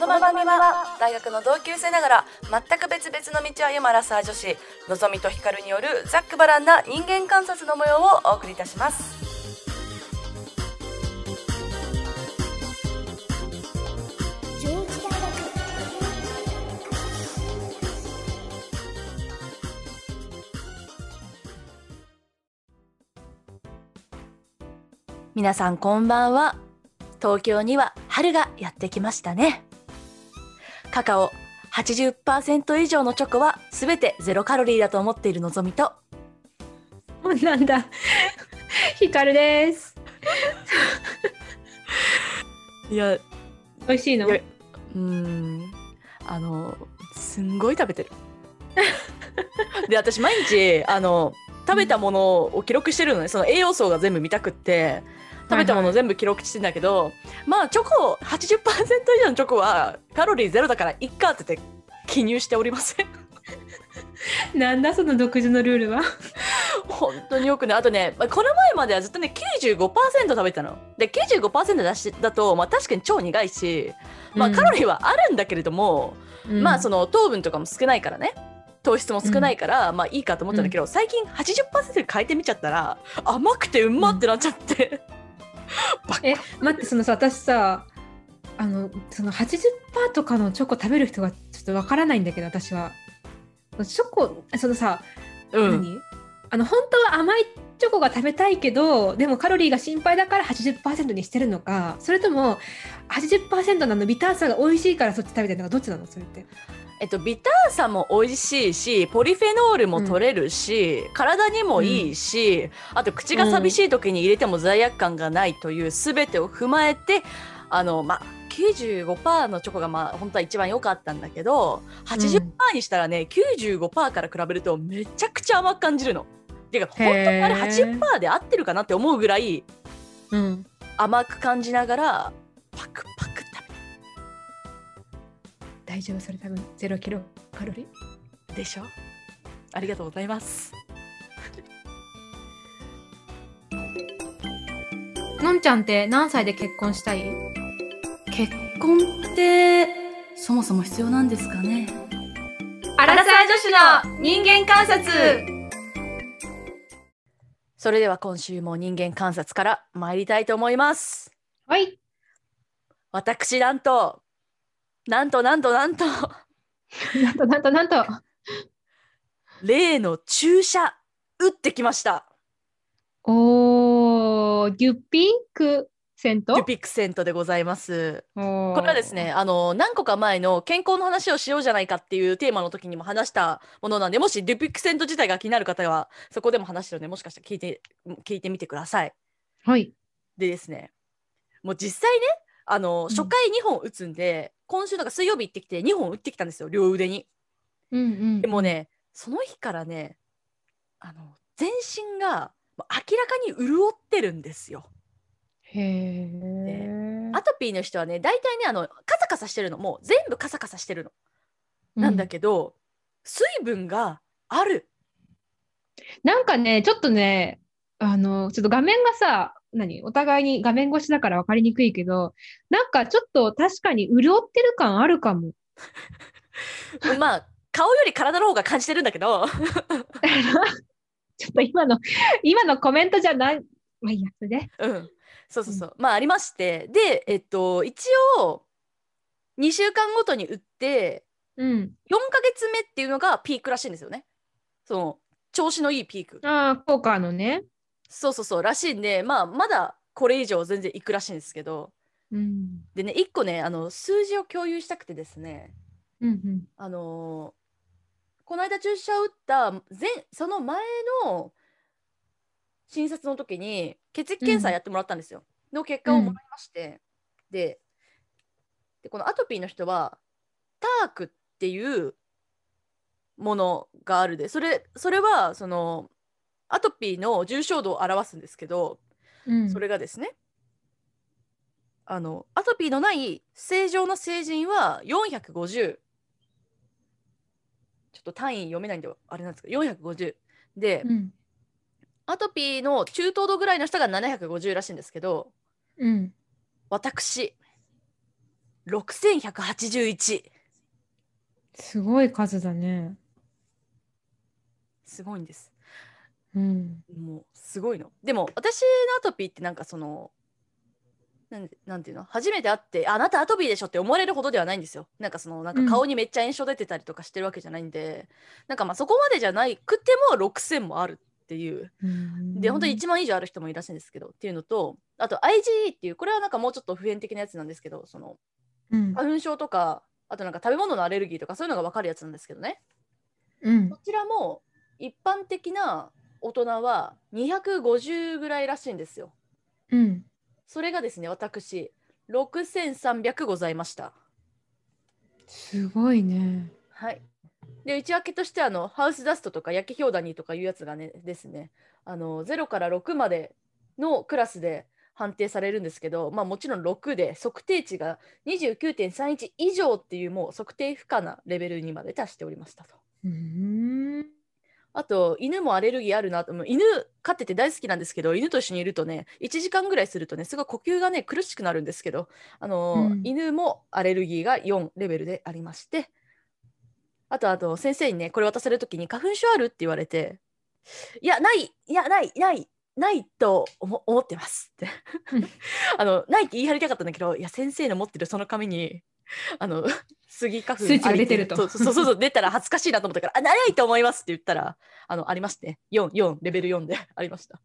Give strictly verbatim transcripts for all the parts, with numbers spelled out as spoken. この番組は大学の同級生ながら全く別々の道を歩むアラサー女子のぞみとひかるによるざっくばらんな人間観察の模様をお送りいたします。皆さんこんばんは。東京には春がやってきましたね。カカオ はちじゅっパーセント 以上のチョコはすべてゼロカロリーだと思っているのぞみと、なんだヒカルですいや美味しいの、うーん、あのすんごい食べてるで私毎日あの食べたものを記録してるのね。その栄養素が全部見たくって食べたもの全部記録してんだけど、はいはい、まあチョコ はちじゅっパーセント 以上のチョコはカロリーゼロだからいっかってて記入しておりませんなんだその独自のルールは本当によくね。あとね、この前まではずっとね きゅうじゅうごパーセント 食べてたので きゅうじゅうごパーセント だしだと、まあ、確かに超苦いし、まあ、カロリーはあるんだけれども、うん、まあその糖分とかも少ないからね、糖質も少ないから、うん、まあいいかと思ったんだけど、うん、最近 はちじゅっパーセント 変えてみちゃったら甘くてうまってなっちゃって、うんえ、待って、そのさ、私さ、あのその はちじゅっパーセント とかのチョコ食べる人がちょっとわからないんだけど、私はチョコ、そのさ、うん、何、あの本当は甘いチョコが食べたいけど、でもカロリーが心配だから はちじゅっパーセント にしてるのか、それとも はちじゅっパーセント の, のビターさが美味しいからそっち食べてるのか、どっちなのそれって。えっと、ビターさも美味しいし、ポリフェノールも取れるし、うん、体にもいいし、うん、あと口が寂しい時に入れても罪悪感がないという全てを踏まえて、あの、ま、きゅうじゅうごパーセント のチョコが、ま、本当は一番良かったんだけど、はちじゅっパーセント にしたらね、きゅうじゅうごパーセント から比べるとめちゃくちゃ甘く感じるの。ていうか、本当にあれ はちじゅっパーセント で合ってるかなって思うぐらい、うん、甘く感じながら、パクパク食べる。大丈夫、それ多分ゼロキロカロリーでしょ。ありがとうございますのんちゃんって何歳で結婚したい？結婚ってそもそも必要なんですかね。アラサー女子の人間観察。それでは今週も人間観察から参りたいと思います。はい、私なんとなんとなんとなんとなんとなんとなんと例の注射打ってきました。おー、デュピクセントデュピクセントでございます。これはですね、あの何個か前の健康の話をしようじゃないかっていうテーマの時にも話したものなんで、もしデュピクセント自体が気になる方はそこでも話してるので、もしかしたら聞いて、聞いてみてください。はい。でですね、もう実際ね、あの初回にほん打つんで、うん、今週なんか水曜日行ってきてにほん打ってきたんですよ、両腕に、うんうん、でもね、その日からね、あの全身が明らかに潤ってるんですよ。へー。アトピーの人はね、大体ね、あのカサカサしてるの、もう全部カサカサしてるの、うん、なんだけど水分がある。なんかね、ちょっとね、あのちょっと画面がさ、何、お互いに画面越しだから分かりにくいけど、なんかちょっと確かに潤ってる感あるかもまあ顔より体の方が感じてるんだけどちょっと今の今のコメントじゃない、まあいいやつね、うん、そうそうそう、うん、まあありまして、で、えっと、一応にしゅうかんごとに打って、うん、よんかげつめっていうのがピークらしいんですよね。その調子のいいピーク、あー、効果のね、そうそうそうらしいんで、まあまだこれ以上全然いくらしいんですけど、うん、でね、一個ね、あの数字を共有したくてですね、うんうん、あのー、この間注射を打った前、その前の診察の時に血液検査やってもらったんですよ、うん、の結果をもらいまして、うん、で, でこのアトピーの人はタークっていうものがあるで、それそれはそのアトピーの重症度を表すんですけど、うん、それがですね、あのアトピーのない正常な成人はよんひゃくごじゅう、ちょっと単位読めないんであれなんですけど、よんひゃくごじゅうで、うん、アトピーの中等度ぐらいの人がななひゃくごじゅうらしいんですけど、うん、私ろくせんひゃくはちじゅういち。すごい数だね。すごいんです、うん、もうすごいの。でも私のアトピーってなんかそのなん、なんていうの、初めて会ってあなたアトピーでしょって思われるほどではないんですよ。なんかそのなんか顔にめっちゃ炎症出てたりとかしてるわけじゃないんで、うん、なんかまあそこまでじゃなくてもろくせんもあるっていう、うん、で本当にいちまん以上ある人もいらっしゃるんですけどっていうのと、あと アイジーイー っていうこれはなんかもうちょっと普遍的なやつなんですけど、その花粉症とかあとなんか食べ物のアレルギーとかそういうのが分かるやつなんですけどね、うん、こちらも一般的な大人はにひゃくごじゅうぐらいらしいんですよ、うん、それがですね私ろくせんさんびゃくございました。すごいね。はい。で内訳としてあのハウスダストとか焼き氷谷とかいうやつがねですね、あのゼロからろくまでのクラスで判定されるんですけど、まあ、もちろんろくで測定値が にじゅうきゅうてんさんいち 以上っていうもう測定不可なレベルにまで達しておりましたと。うーん。あと犬もアレルギーあるなと。犬飼ってて大好きなんですけど、犬と一緒にいるとねいちじかんぐらいするとねすごい呼吸がね苦しくなるんですけど、あの、うん、犬もアレルギーがよんレベルでありまして、あとあと先生にねこれ渡されるときに花粉症あるって言われて、いやないいやないないないと 思, 思ってますってあのないって言い張りたかったんだけど、いや先生の持ってるその紙にあのスギ花粉数値が出てるとそうそうそうそう出たら恥ずかしいなと思ったからあないと思いますって言ったら あ, のありまして、ね、よん、よんレベルよんでありました。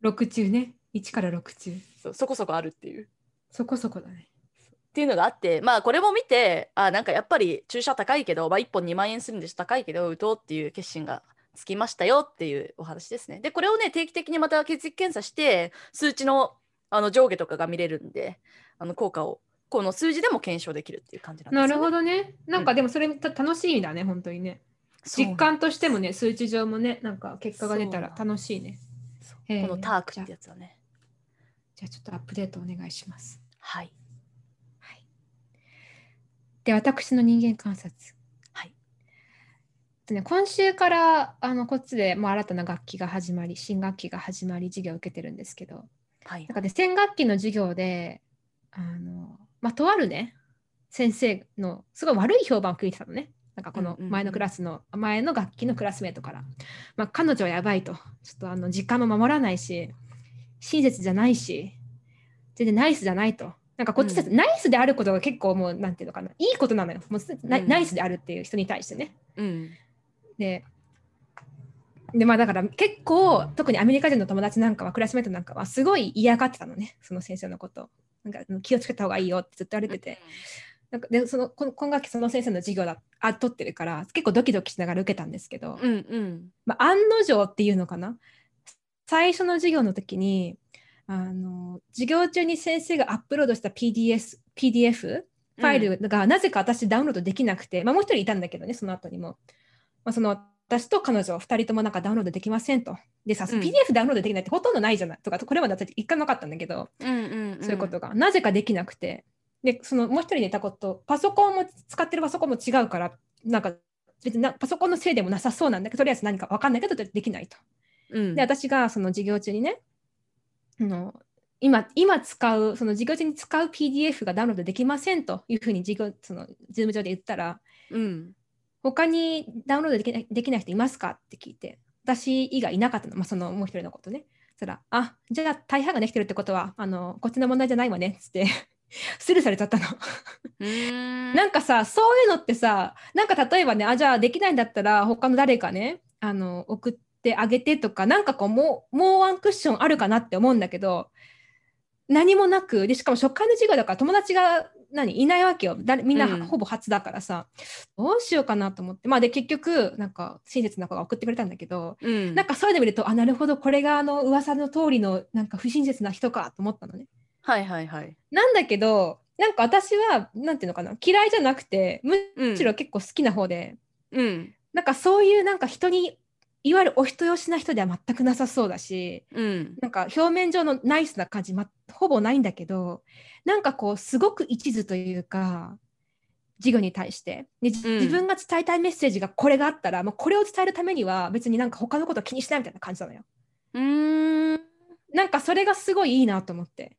ろく中ね、いちからろく中 そ, そこそこあるっていう、そこそこだねっていうのがあって、まあこれも見てあなんかやっぱり注射高いけど、まあ、いっぽんにまんえんするんでしょ高いけど打とうっていう決心がつきましたよっていうお話ですね。でこれをね定期的にまた血液検査して数値 の, あの上下とかが見れるんで、あの効果をこの数字でも検証できるっていう感じなんですよね。なるほどね。なんかでもそれ、うん、楽しいんだね本当にね。実感としてもね数値上もねなんか結果が出たら楽しいね。そうこのタークってやつはね。じゃあちょっとアップデートお願いします。はい、はい、で私の人間観察、今週からあのこっちでもう新たな学期が始まり新学期が始まり授業を受けてるんですけど、はい、なんかで先学期の授業であの、まあ、とあるね先生のすごい悪い評判を聞いてたのね。なんかこの前のクラスの、うんうん、前の学期のクラスメートから、まあ、彼女はやばいと、ちょっとあの時間も守らないし親切じゃないし全然ナイスじゃないと。なんかこっちで、うん、ナイスであることが結構もうなんていうのかないいことなのよ。もう、うん、ナイスであるっていう人に対してね、うん、で, でまあだから結構特にアメリカ人の友達なんかはクラスメートなんかはすごい嫌がってたのねその先生のこと。なんか気をつけた方がいいよってずっと言われてて、なんかでその今学期その先生の授業だあ取ってるから結構ドキドキしながら受けたんですけど、うんうん、まあ、案の定っていうのかな、最初の授業の時にあの授業中に先生がアップロードした ピーディーエフ, ピーディーエフ ファイルがなぜか私ダウンロードできなくて、うん、まあ、もう一人いたんだけどねその後にも。まあ、その私と彼女ふたりともなんかダウンロードできませんと。でさ、うん、ピーディーエフ ダウンロードできないってほとんどないじゃないとか、これまで私一回もなかったんだけど、うんうんうん、そういうことがなぜかできなくて、でそのもう一人でいた子とパソコンも使ってるパソコンも違うからなんか別になパソコンのせいでもなさそうなんだけどとりあえず何か分かんないけどできないと、うん、で私がその授業中にねの 今, 今使うその授業中に使う ピーディーエフ がダウンロードできませんというふうに授業そのズーム上で言ったら、うん、他にダウンロードできない、できない人いますかって聞いて、私以外いなかったの、まあ、そのもう一人のことね。そしたら、あ、じゃあ大半ができてるってことはあのこっちの問題じゃないわねっつってスルーされちゃったのうーん。なんかさ、そういうのってさ、なんか例えばね、あ、じゃあできないんだったら他の誰かね、あの送ってあげてとか、なんかこうもう、もうワンクッションあるかなって思うんだけど、何もなくで、しかも初回の授業だから友達が何いないわけよ。みんなほぼ初だからさ、うん、どうしようかなと思って、まあ、で結局なんか親切な子が送ってくれたんだけど、うん、なんかそういうの見ると、あ、なるほど、これがあの噂の通りのなんか不親切な人かと思ったのね。はいはいはい。なんだけど、なんか私はなんていうのかな、嫌いじゃなくてむしろ結構好きな方で、うん、なんかそういうなんか人にいわゆるお人よしな人では全くなさそうだし、うん、なんか表面上のナイスな感じ、ま、ほぼないんだけど、なんかこうすごく一途というか授業に対して、ね、うん、自分が伝えたいメッセージがこれがあったら、まあ、これを伝えるためには別になんか他のことを気にしないみたいな感じなのよ。うーん、なんかそれがすごいいいなと思って、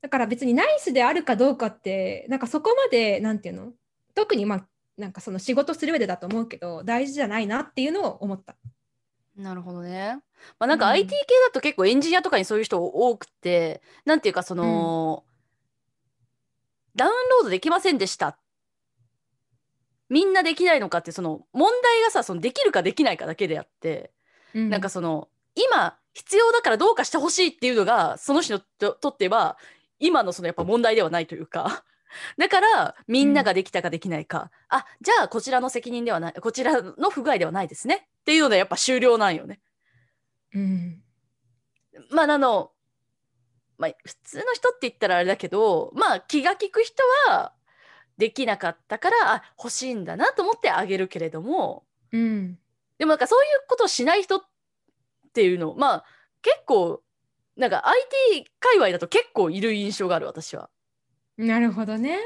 だから別にナイスであるかどうかってなんかそこまでなんていうの、特にまあなんかその仕事する上でだと思うけど大事じゃないなっていうのを思った。なるほどね。まあ、なんか アイティー 系だと結構エンジニアとかにそういう人多くて、うん、なんていうかその、うん、ダウンロードできませんでしたみんなできないのかって、その問題がさ、そのできるかできないかだけであって、うん、なんかその今必要だからどうかしてほしいっていうのがその人にとっては今のそのやっぱ問題ではないというかだからみんなができたかできないか、うん、あ、じゃあこちらの責任ではない、こちらの不具合ではないですねっていうのでやっぱ終了なんよね。うん、まああの、まあ、普通の人って言ったらあれだけど、まあ気が利く人はできなかったからあ欲しいんだなと思ってあげるけれども、うん、でもなんかそういうことをしない人っていうの、まあ結構なんか アイティー 界隈だと結構いる印象がある、私は。なるほどね。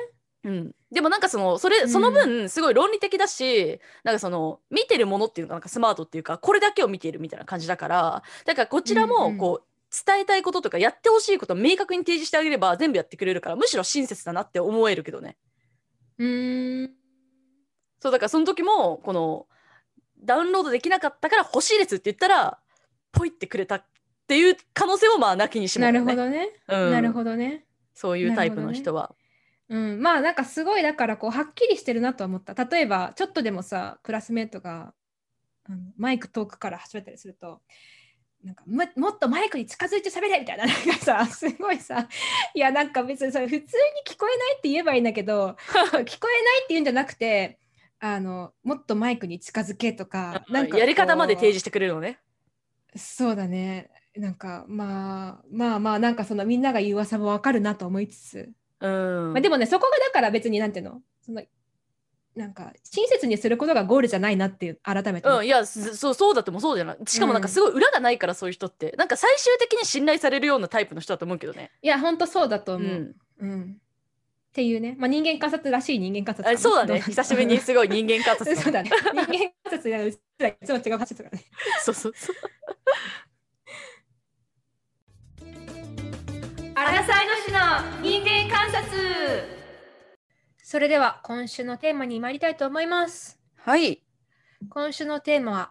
うん、でもなんかそのそれその分すごい論理的だし、うん、なんかその見てるものっていうかなんかスマートっていうかこれだけを見ているみたいな感じだから、だからこちらもこう伝えたいこととかやってほしいことを明確に提示してあげれば全部やってくれるから、むしろ親切だなって思えるけどね。うーん、そうだからその時もこのダウンロードできなかったから欲しいですって言ったらポイってくれたっていう可能性もまあなきにしもあらずね。なるほどね、うん、なるほどね。そういうタイプの人は、ね、うん、まあなんかすごいだからこうはっきりしてるなと思った。例えばちょっとでもさクラスメートがあのマイク遠くから始めたりするとなんか も, もっとマイクに近づいて喋れみたい な, なんかさすごいさ、いやなんか別にそれ普通に聞こえないって言えばいいんだけど聞こえないって言うんじゃなくてあのもっとマイクに近づけと か, なんかやり方まで提示してくれるのね。そうだね。なんかまあまあまあなんかそのみんなが言う噂もわかるなと思いつつ、うん、まあ、でもねそこがだから別になんていうのそのなんか親切にすることがゴールじゃないなっていう改めて、うん、いや そ, そうだってもそうじゃない。しかもなんかすごい裏がないから、うん、そういう人ってなんか最終的に信頼されるようなタイプの人だと思うけどね。いやほんとそうだと思う、うんうん、っていうね、まあ、人間観察らしい人間観察。そうだね、久しぶりにすごい人間観察そうだね、人間観察やうちらいつも違う話とかねそうそうそうアラサーの人間観察。それでは今週のテーマに参りたいと思います。はい、今週のテーマは、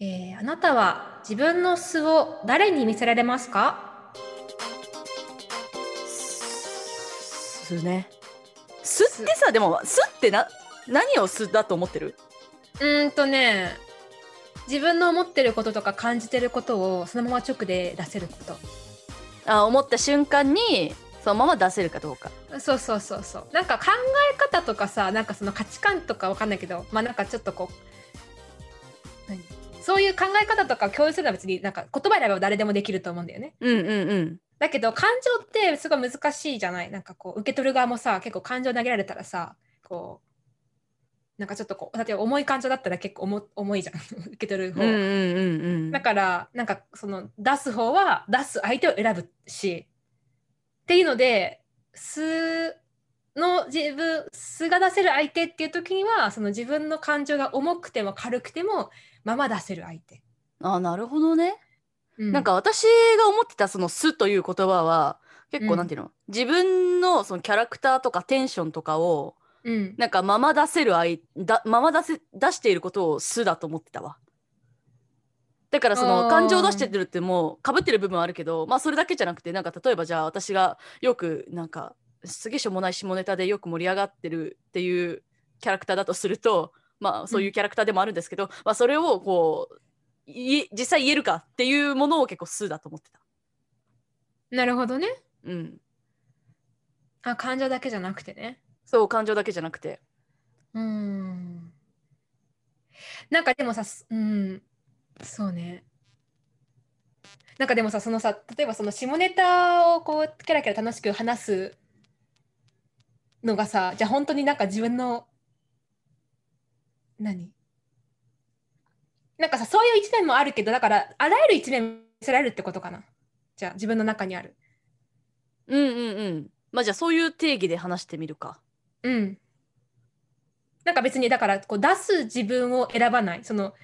えー、あなたは自分の素を誰に見せられますか。素ね。素ってさ、でも素ってな何を素だと思ってる？うーんとね、自分の思ってることとか感じてることをそのまま直で出せること。あ、思った瞬間にそのまま出せるかどうか。そうそうそうそう。なんか考え方とかさ、なんかその価値観とかわかんないけど、まあなんかちょっとこう何そういう考え方とか共有するのは別になんか言葉選べば誰でもできると思うんだよね。うんうんうん。だけど感情ってすごい難しいじゃない。なんかこう受け取る側もさ、結構感情投げられたらさ、こうなんかちょっとこう例えば重い感情だったら結構 重, 重いじゃん受け取る方、うんうんうんうん、だからなんかその出す方は出す相手を選ぶしっていうので、素の自分素が出せる相手っていう時にはその自分の感情が重くても軽くてもまま出せる相手。あ、なるほどね、うん、なんか私が思ってたその素という言葉は結構なんていうの、うん、自分 の, そのキャラクターとかテンションとかをうん、なんかまま出せる相だまま出せ出していることを素だと思ってたわ。だからその感情を出してるってもうかぶってる部分はあるけど、まあそれだけじゃなくて、なんか例えばじゃあ私がよくなんかすげえしょうもない下ネタでよく盛り上がってるっていうキャラクターだとすると、まあそういうキャラクターでもあるんですけど、うん、まあ、それをこうい実際言えるかっていうものを結構素だと思ってた。なるほどね。うん。あ、感情だけじゃなくてね。そう、感情だけじゃなくて、うーん、なんかでもさ、うん、そうね、なんかでもさ、そのさ、例えばその下ネタをこうキャラキャラ楽しく話すのがさ、じゃあ本当になんか自分の何なんかさ、そういう一面もあるけど、だからあらゆる一面見せられるってことかな、じゃあ自分の中にある。うんうんうん、まあじゃあそういう定義で話してみるか。うん、なんか別にだからこう出す自分を選ばない、その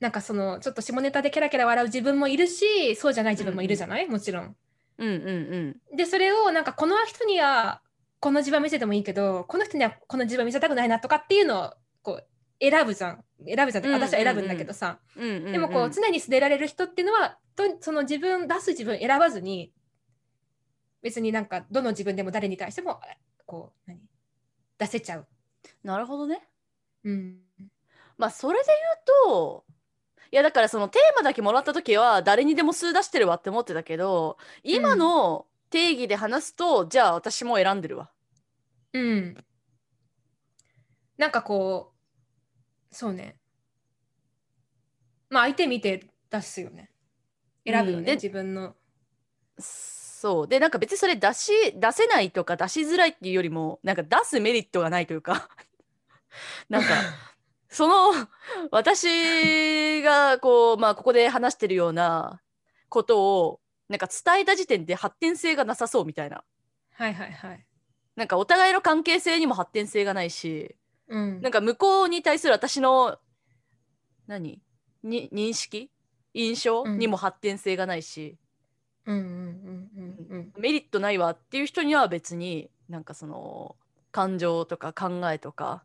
なんかそのちょっと下ネタでキャラキャラ笑う自分もいるし、そうじゃない自分もいるじゃない、うん、もちろん。うんうんうん、でそれをなんかこの人にはこの自分見せてもいいけどこの人にはこの自分見せたくないなとかっていうのをこう選ぶじゃん選ぶじゃんって私は選ぶんだけどさ、うんうんうん、でもこう常に捨てられる人っていうのはとその自分出す自分選ばずに別になんかどの自分でも誰に対してもこう何出せちゃう。なるほどね、うん、まあそれで言うといやだからそのテーマだけもらった時は誰にでも数出してるわって思ってたけど今の定義で話すと、うん、じゃあ私も選んでるわ。うんなんかこうそうねまあ相手見て出すよね選ぶよね、うん、で自分のそうでなんか別にそれ出し出せないとか出しづらいっていうよりもなんか出すメリットがないというかなんかその私がこう、まあ、ここで話してるようなことをなんか伝えた時点で発展性がなさそうみたいな、はいはいはい、なんかお互いの関係性にも発展性がないし、うん、なんか向こうに対する私の何に認識印象にも発展性がないし、うんうんうんうんうん、メリットないわっていう人には別になんかその感情とか考えとか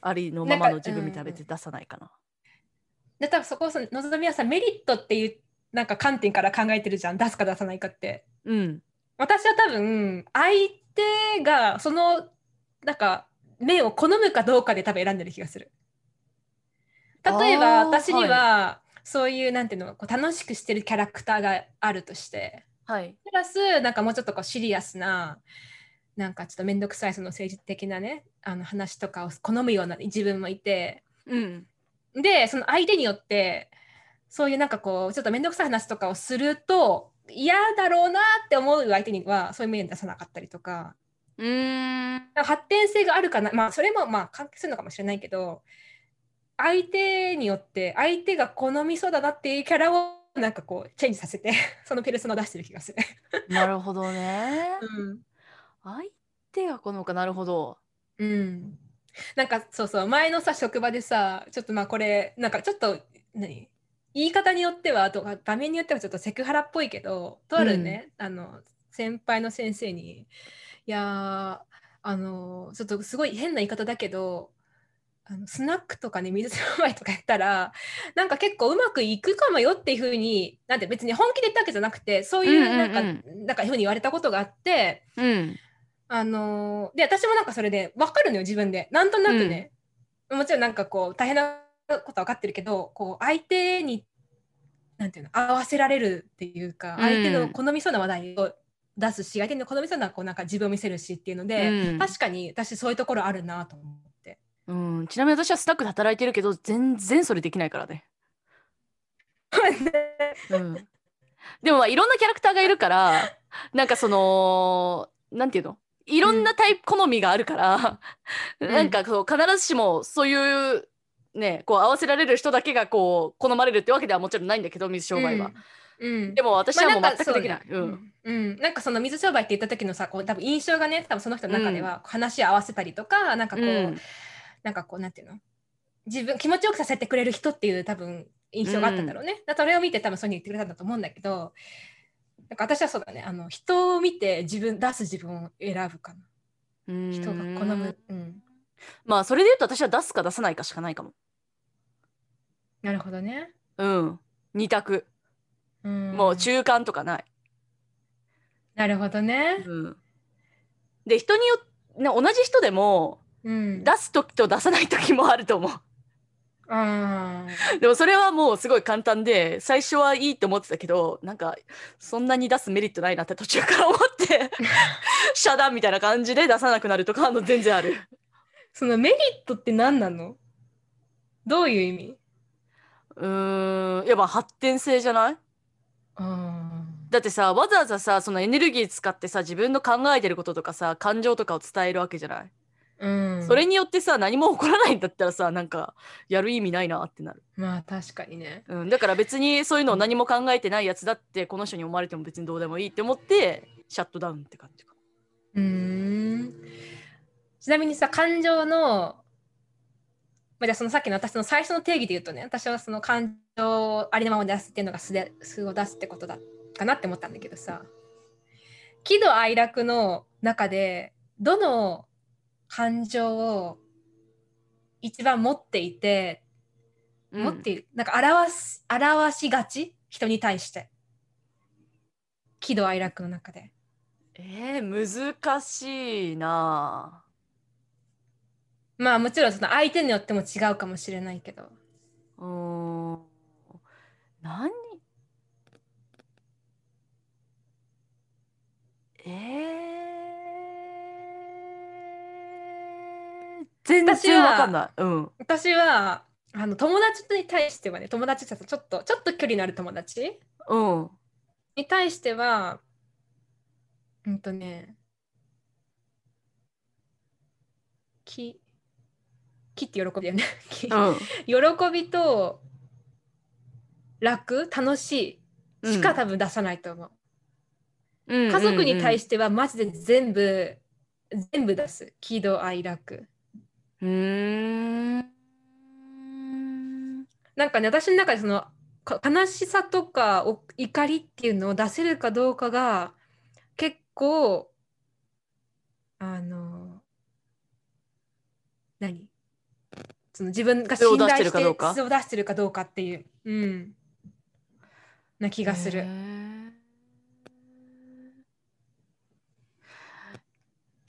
ありのままの自分みたいな別に出さないかな。だからそこをのぞみはさメリットっていうなんか観点から考えてるじゃん出すか出さないかって、うん、私は多分相手がそのなんか面を好むかどうかで多分選んでる気がする。例えば私には、はい、そういうなんていうのこう楽しくしてるキャラクターがあるとして、はい、プラスなんかもうちょっとこうシリアスななんかちょっと面倒くさいその政治的なねあの話とかを好むような自分もいて、うん、でその相手によってそういうなんかこうちょっと面倒くさい話とかをすると嫌だろうなって思う相手にはそういう面出さなかったりとか、うーん発展性があるかな、まあ、それもまあ関係するのかもしれないけど相手によって相手が好みそうだなっていうキャラをなんかこうチェンジさせてそのペルソナを出してる気がする。なるほどね、うん相手が好むかなるほど。うん。なんかそうそう前のさ職場でさちょっとまあこれなんかちょっと何言い方によってはとか場面によってはちょっとセクハラっぽいけどとあるね、うん、あの先輩の先生にいやあのちょっとすごい変な言い方だけどあのスナックとかね水商売とかやったらなんか結構うまくいくかもよっていう風になんて別に本気で言ったわけじゃなくてそういうなんか、うんうんうん、なんかいう風に言われたことがあって。うんあのー、で私もなんかそれで分かるのよ自分でなんとなくね、うん、もちろんなんかこう大変なことは分かってるけどこう相手になんていうの合わせられるっていうか、うん、相手の好みそうな話題を出すし相手の好みそうなこうなんか自分を見せるしっていうので、うん、確かに私そういうところあるなと思って、うん、ちなみに私はスタッフで働いてるけど全然それできないからね、うん、でもまあいろんなキャラクターがいるからなんかそのなんていうのいろんなタイプ好みがあるから、うん、なんかこう必ずしもそういうねこう合わせられる人だけがこう好まれるってわけではもちろんないんだけど水商売は、うんうん、でも私はもう全くできない、まあ なんかそうね、うんうん、なんかその水商売って言った時のさこう多分印象がね多分その人の中では話を合わせたりとか、うん、なんかこう、うん、なんかこうなんていうの自分気持ちよくさせてくれる人っていう多分印象があったんだろうね、うん、だからそれを見て多分そういうふうに言ってくれたんだと思うんだけどなんか私はそうだねあの人を見て自分出す自分を選ぶかなうーん人が好む、うん、まあそれで言うと私は出すか出さないかしかないかも。なるほどねうん二択うんもう中間とかない。なるほどね、うん、で人によって同じ人でも、うん、出す時と出さない時もあると思う。あでもそれはもうすごい簡単で最初はいいと思ってたけどなんかそんなに出すメリットないなって途中から思って遮断みたいな感じで出さなくなるとかの全然ある。そのメリットって何なのどういう意味。うーんやっぱ発展性じゃない。あだってさわざわざさそのエネルギー使ってさ自分の考えてることとかさ感情とかを伝えるわけじゃない。うん、それによってさ何も起こらないんだったらさなんかやる意味ないなってなる。まあ確かにね、うん、だから別にそういうのを何も考えてないやつだってこの人に思われても別にどうでもいいって思ってシャットダウンって感じか。うーんちなみにさ感情の、まあ、じゃあそのさっきの私の最初の定義で言うとね私はその感情をありのまま出すっていうのが素で素を出すってことだかなって思ったんだけどさ、喜怒哀楽の中でどの感情を一番持っていて、うん、持っているなんか表す表しがち人に対して、喜怒哀楽の中でえー、難しいな。まあもちろんその相手によっても違うかもしれないけど、うーん、何えー、全然わかんない。私は、うん、私はあの友達に対してはね、友達とちょっとちょっと距離のある友達、うん、に対してはうんとね、き、きって喜びだよね、うん。喜びと楽、楽しいしか多分出さないと思う。うんうんうんうん、家族に対してはマジで全部、全部出す。喜怒哀楽。うーん。なんかね、私の中でその悲しさとか怒りっていうのを出せるかどうかが、こうあの何その自分が信頼して素を出してるかどうかっていう、うん、な気がする。え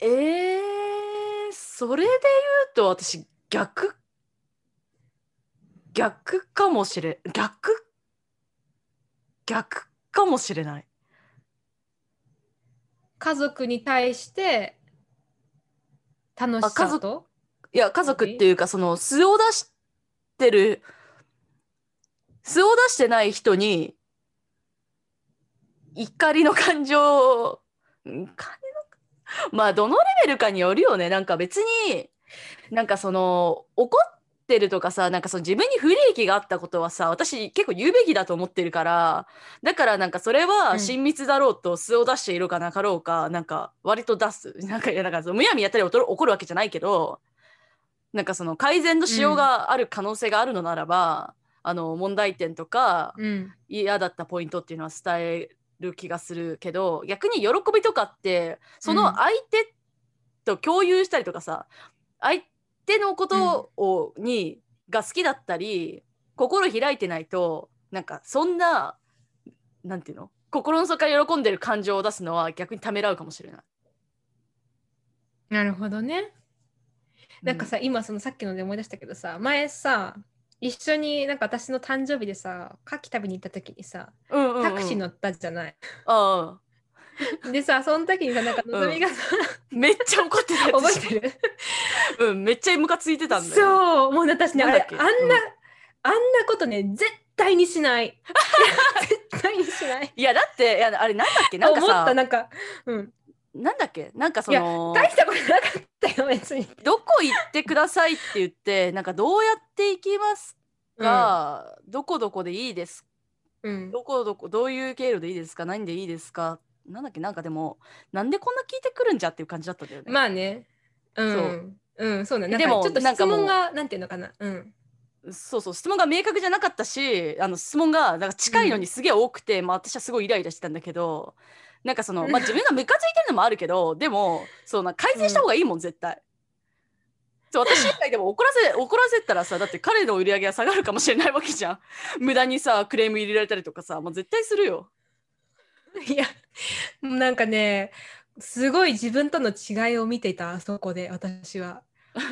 ー、えー、それで言うと私逆逆かもしれ逆逆かもしれない。家族に対して楽しさと、いや家族っていうかその素を出してる素を出してない人に怒りの感情、感情まあどのレベルかによるよね。なんか別になんかその怒ってるとかさ、なんかその自分に不利益があったことはさ、私結構言うべきだと思ってるから、だからなんかそれは親密だろうと素を出しているかなかろうか、うん、なんか割と出す、なんかいやなんかそのむやみやたり怒るわけじゃないけど、なんかその改善のしようがある可能性があるのならば、うん、あの問題点とか、うん、嫌だったポイントっていうのは伝える気がするけど、逆に喜びとかってその相手と共有したりとかさ、うん、相手手のことを、うん、にが好きだったり心開いてないと、なんかそんななんていうの心の底から喜んでる感情を出すのは逆にためらうかもしれない。なるほどね。なんかさ、うん、今そのさっきので思い出したけどさ、前さ一緒になんか私の誕生日でさ牡蠣食べに行った時にさ、うんうんうん、タクシー乗ったじゃないあでさ、その時にさ、なんかのぞみがさ、うん、めっちゃ怒ってた覚えてるうん、めっちゃムカついてたんだよ。そう、もう私ね、あれ、あんな、うん、あんなことね、絶対にしない絶対にしないいや、だって、いやあれなんだっけ、なんかさ思った、なんか、うんなんだっけ、なんかその大したことなかったよ、別にどこ行ってくださいって言って、なんかどうやって行きますか、うん、どこどこでいいですか、うん、どこどこ、どういう経路でいいですか、何でいいですか、なんだっけ、なんかでもなんでこんな聞いてくるんじゃっていう感じだったんだよね。まあね、うん、そう、うん、そうね。なんかでもちょっと質問がなんていうのかな、うん、そうそう質問が明確じゃなかったし、あの質問がなんか近いのにすげえ多くて、うん、まあ私はすごいイライラしてたんだけど、なんかそのまあ自分がムカついてるのもあるけど、でもそうな改善した方がいいもん、うん、絶対。そう私以外でも怒らせ怒らせたらさ、だって彼の売り上げが下がるかもしれないわけじゃん。無駄にさクレーム入れられたりとかさ、もう絶対するよ。いやなんかねすごい自分との違いを見ていた、あそこで私は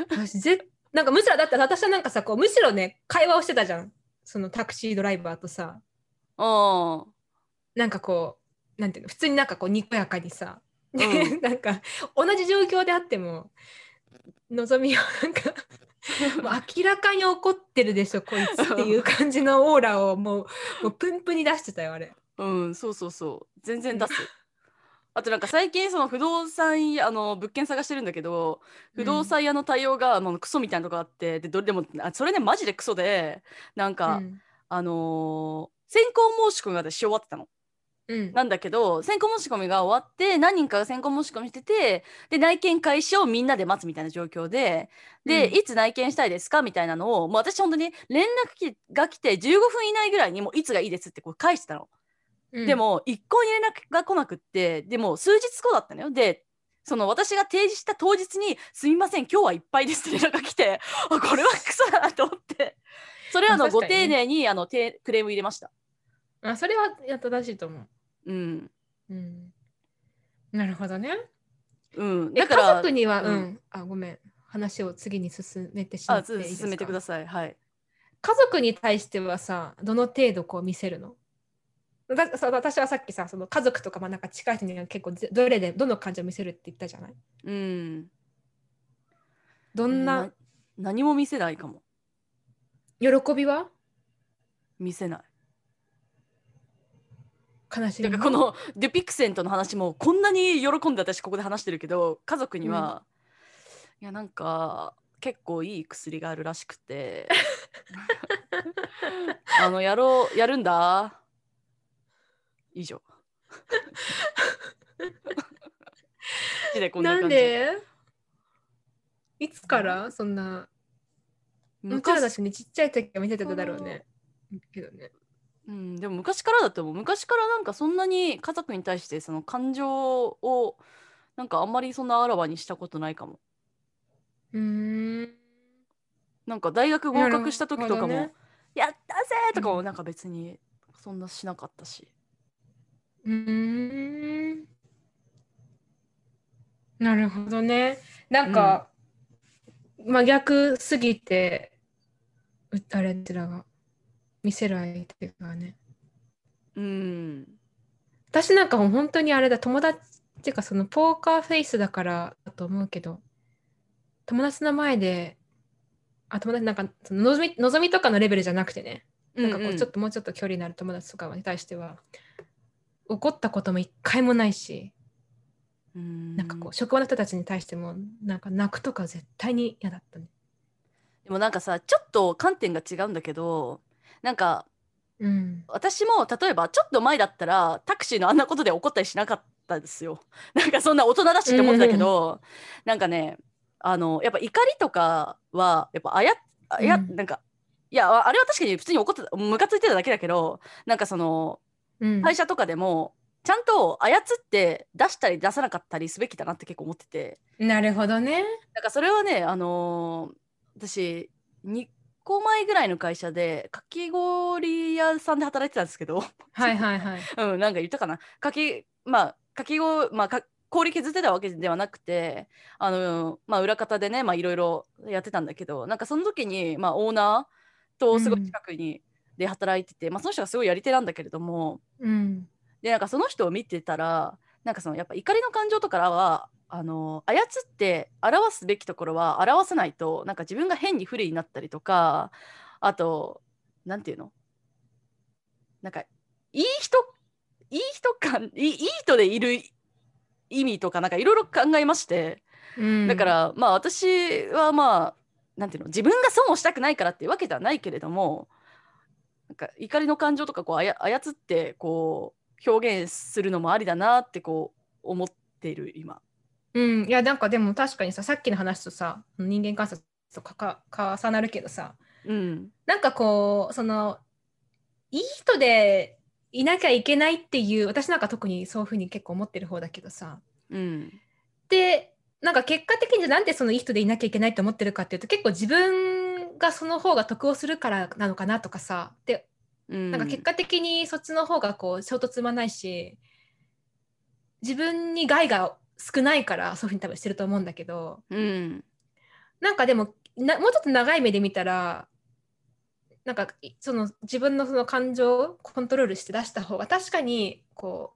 私ぜなんかむしろだって私はなんかさこうむしろね会話をしてたじゃん、そのタクシードライバーとさ、あなんかこうなんていうの普通になんかこうにこやかにさ、うん、なんか同じ状況であってものぞみはなんかもう明らかに怒ってるでしょこいつっていう感じのオーラをもう、 もうプンプンに出してたよあれ。うん、そうそうそう全然出すあとなんか最近その不動産あの物件探してるんだけど、不動産屋の対応がもうクソみたいなとこあって、でどれでもそれねマジでクソで、なんか、うん、あのー、先行申し込みがし終わってたの、うん、なんだけど先行申し込みが終わって何人かが先行申し込みしてて、で内見開始をみんなで待つみたいな状況で、で、うん、いつ内見したいですかみたいなのをもう私本当に連絡が来てじゅうごふん以内ぐらいにもういつがいいですってこう返してたの。うん、でも一向に連絡が来なくって、でも数日後だったのよ。でその私が提示した当日にすみません今日はいっぱいですって連絡が来て、あこれはクソだなと思ってそれはのご丁寧にあのてクレーム入れました。あそれは正しいと思う。うん、うん、なるほどね。うん、だから家族には、うんうん、あごめん話を次に進めてしまっていいですか。あ進めてください、はい、家族に対してはさどの程度こう見せるの？ださ私はさっきさその家族とか、まあ、なんか近い人には結構どれでどの感じを見せるって言ったじゃない、うん、どんな、な何も見せないかも。喜びは見せない。悲しみだからこのデュピクセントの話もこんなに喜んで私ここで話してるけど家族には、うん、いやなんか結構いい薬があるらしくてあのやろうやるんだ以上でこん な, 感じなんでいつからそんなもちろんだしねちっちゃい時は見せてただろうねけどね、うん、でも昔からだと思う。昔からなんかそんなに家族に対してその感情をなんかあんまりそんなあらわにしたことないかも。うーんなんか大学合格した時とかも、ね、やったぜとかもなんか別にそんなしなかったし、うーんなるほどね。なんか、うん、真逆すぎてあれってらが見せる相手がね、うん私なんかもう本当にあれだ友達っていうかそのポーカーフェイスだからだと思うけど友達の前であ友達なんかそののぞみのぞみとかのレベルじゃなくてね、うんうん、なんかこうちょっともうちょっと距離のある友達とかに対しては怒ったことも一回もないし、うーんなんかこう職場の人たちに対してもなんか泣くとか絶対に嫌だったね。でもなんかさちょっと観点が違うんだけどなんか、うん、私も例えばちょっと前だったらタクシーのあんなことで怒ったりしなかったですよ。なんかそんな大人だしって思ったけど、うん、なんかねあのやっぱ怒りとかはやっぱあやあや、うん、なんかいやあれは確かに普通に怒ってたムカついてただけだけどなんかその会社とかでもちゃんと操って出したり出さなかったりすべきだなって結構思ってて。なるほどね。だからそれはねあのー、私にこまえぐらいの会社でかき氷屋さんで働いてたんですけどはいはいはいうんなんか言ったかなかきまあかき氷まあか氷削ってたわけではなくてあのまあ裏方でねまあいろいろやってたんだけどなんかその時にまあオーナーとすごい近くに、うん、で働いててまあその人がすごいやり手なんだけれども、うん、でなんかその人を見てたらなんかそのやっぱ怒りの感情とかはあの操って表すべきところは表さないとなんか自分が変に不利になったりとかあとなんていうのなんかいい人いい人感いい人でいる意味とかなんかいろいろ考えまして、うん、だからまあ私はまあなんていうの自分が損をしたくないからっていうわけではないけれどもなんか怒りの感情とかこうあや操ってこう表現するのもありだなってこう思っている今。うん、いやなんかでも確かにささっきの話とさ人間観察とかか重なるけどさ、うん、なんかこうそのいい人でいなきゃいけないっていう私なんか特にそういうふうに結構思ってる方だけどさ、うん、でなんか結果的になんでそのいい人でいなきゃいけないと思ってるかっていうと結構自分がその方が得をするからなのかなとかさで、うん、なんか結果的にそっちの方がこう衝突もないし自分に害が少ないからそういうふうに多分してると思うんだけど、うん、なんかでもなもうちょっと長い目で見たらなんかその自分のその感情をコントロールして出した方が確かにこ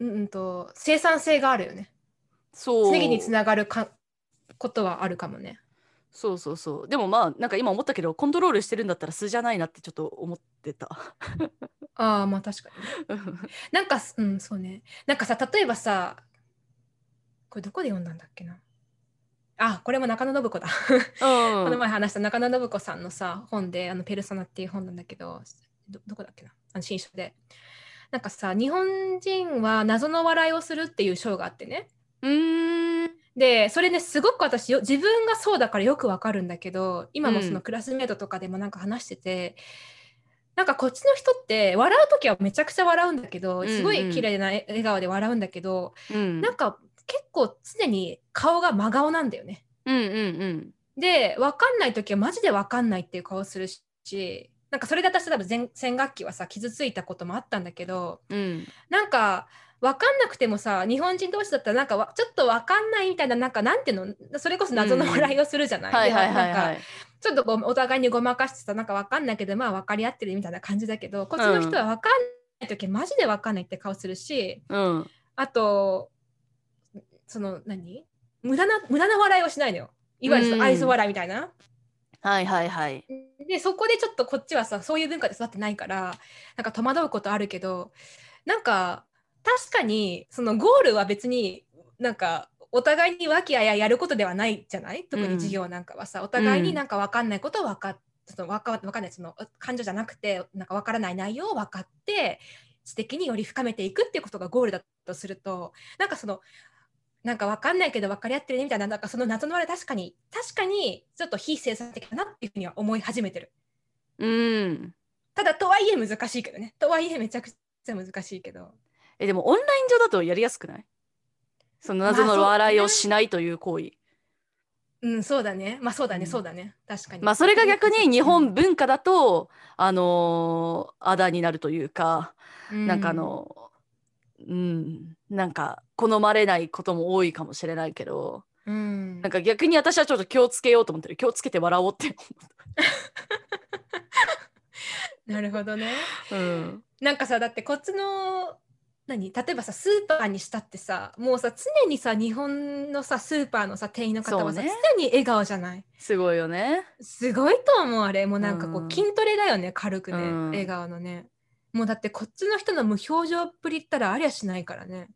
う、うんと生産性があるよね。そう次につながるかことはあるかもね。そうそうそうでもまあなんか今思ったけどコントロールしてるんだったら素じゃないなってちょっと思ってたああまあ確かになんかうんそうねなんかさ例えばさこれどこで読んだんだっけなあこれも中野信子だこの前話した中野信子さんのさ本であのペルソナっていう本なんだけど ど, どこだっけなあの新書でなんかさ日本人は謎の笑いをするっていう章があってねうーんでそれねすごく私よ自分がそうだからよくわかるんだけど今もそのクラスメートとかでもなんか話してて、なんかこっちの人って笑うときはめちゃくちゃ笑うんだけど、すごい綺麗な笑顔で笑うんだけど、うんうん、なんか結構常に顔が真顔なんだよね、うんうんうん、で分かんないときはマジで分かんないっていう顔するし、なんかそれで私多分前先学期はさ傷ついたこともあったんだけど、うん、なんか分かんなくてもさ日本人同士だったらなんかちょっと分かんないみたいな、なんかなんていうの、それこそ謎の笑いをするじゃない、うん、はいはいはいはい、なんかちょっとお互いにごまかしてさ、なんか分かんないけどまあ分かり合ってるみたいな感じだけど、こっちの人は分かんない時マジで分かんないって顔するし、うん、あとその何無駄な無駄な笑いをしないのよ、いわゆる愛想笑いみたいな、うんはいはいはい、でそこでちょっとこっちはさそういう文化で育ってないから、なんか戸惑うことあるけど、なんか確かにそのゴールは別になんかお互いに和気あいあいやることではないじゃない、特に授業なんかはさ、うん、お互いになんか分かんないことを分かっその分か分かんないその感情じゃなくて、なんか分からない内容を分かって知的により深めていくっていうことがゴールだとすると、なんかそのなんか分かんないけど分かり合ってるねみたいな、なんかその謎のあれ確かに確かにちょっと非生産的だなっていうふうには思い始めてる、うん、ただとはいえ難しいけどね、とはいえめちゃくちゃ難しいけど、えでもオンライン上だとやりやすくない？その謎の笑いをしないという行為、まあ、そうね、うんそうだね、まあそうだね、うん、そうだね確かに、まあそれが逆に日本文化だと、うん、あのあだになるというか、うん、なんかあのうんなんか好まれないことも多いかもしれないけど、うん、なんか逆に私はちょっと気をつけようと思ってる、気をつけて笑おうって思ったなるほどね、うん、なんかさだってこっちの何例えばさスーパーにしたってさもうさ常にさ日本のさスーパーのさ店員の方はさ、ね、常に笑顔じゃない、すごいよね、すごいと思う、あれもうなんかこう、うん、筋トレだよね軽くね、うん、笑顔のね、もうだってこっちの人の無表情っぷりったらありゃしないからね、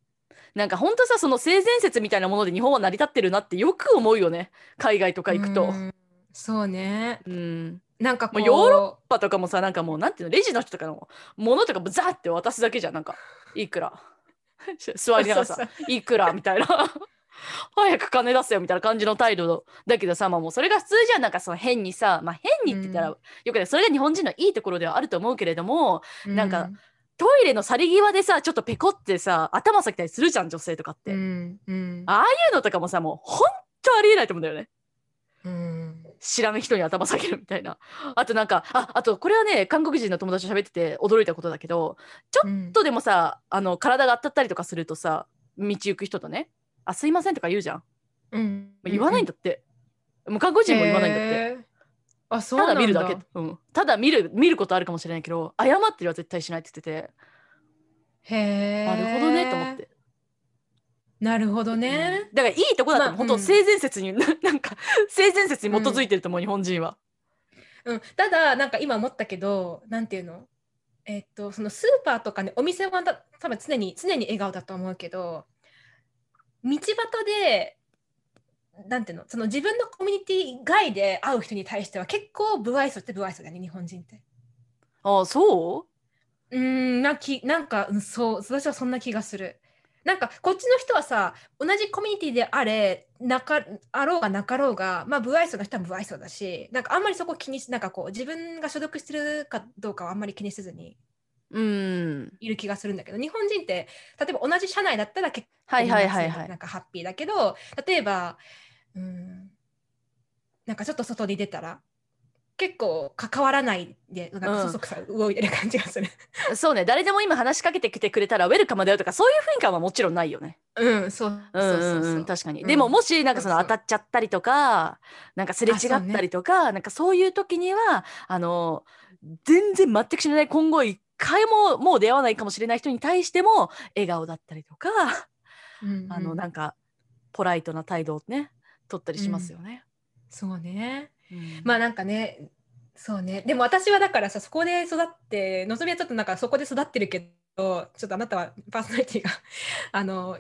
なんかほんとさその性善説みたいなもので日本は成り立ってるなってよく思うよね、海外とか行くと、うんそうね、うんなんかこうもうヨーロッパとかもさなんかもうなんていうのレジの人とかのものとかもザーって渡すだけじゃん、なんかいくら座りながらさそうそういくらみたいな早く金出せよみたいな感じの態度だけどさ、まあもうそれが普通じゃん、なんかその変にさ、まあ変にって言ったら、うん、よくねそれが日本人のいいところではあると思うけれども、うん、なんかトイレの去り際でさちょっとペコってさ頭下げたりするじゃん女性とかって、うんうん、ああいうのとかもさもうほんとありえないと思うんだよね、うん、知らぬ人に頭下げるみたいな、あとなんか あ, あとこれはね韓国人の友達と喋ってて驚いたことだけど、ちょっとでもさ、うん、あの体が当たったりとかするとさ道行く人とねあすいませんとか言うじゃん、うん、言わないんだって、うん、もう韓国人も言わないんだって、えー、あそうなんだ、ただ見るだけ、うん、ただ見る見ることあるかもしれないけど謝ってるは絶対しないって言ってて、へーなるほどねと思って、なるほどね、うん、だからいいとこだと本当性善説に、まあうん、なんか性善説に基づいてると思う、うん、日本人は、うん、ただなんか今思ったけどなんていうの、えー、っとそのスーパーとかねお店はだ多分常に常に笑顔だと思うけど、道端でなんていうのその自分のコミュニティ外で会う人に対しては結構無愛想って無愛想だね日本人って、ああそううーんなきなんかそう私はそんな気がする、なんかこっちの人はさ同じコミュニティであれなかあろうがなかろうがまあ無愛想な人は無愛想だし、なんかあんまりそこ気にしなんかこう自分が所属してるかどうかはあんまり気にせずにうんいる気がするんだけど、日本人って例えば同じ社内だったら結構なんかハッピーだけど、はいはいはいはい、例えばうんなんかちょっと外に出たら結構関わらないでなんかそそくさ動いてる感じがする、うん、そうね誰でも今話しかけてきてくれたらウェルカムだよとかそういう雰囲気はもちろんないよね、うんそうそうそうそう確かに、うん、でももしなんかその当たっちゃったりとかなんかすれ違ったりとか、ね、なんかそういう時にはあの全然全く知らない今後一回ももう出会わないかもしれない人に対しても笑顔だったりとか、うんうん、あのなんかポライトな態度をね取ったりしますよね、うん、そうね、うん、まあなんかねそうね、でも私はだからさそこで育ってのぞみはちょっとなんかそこで育ってるけどちょっとあなたはパーソナリティがあの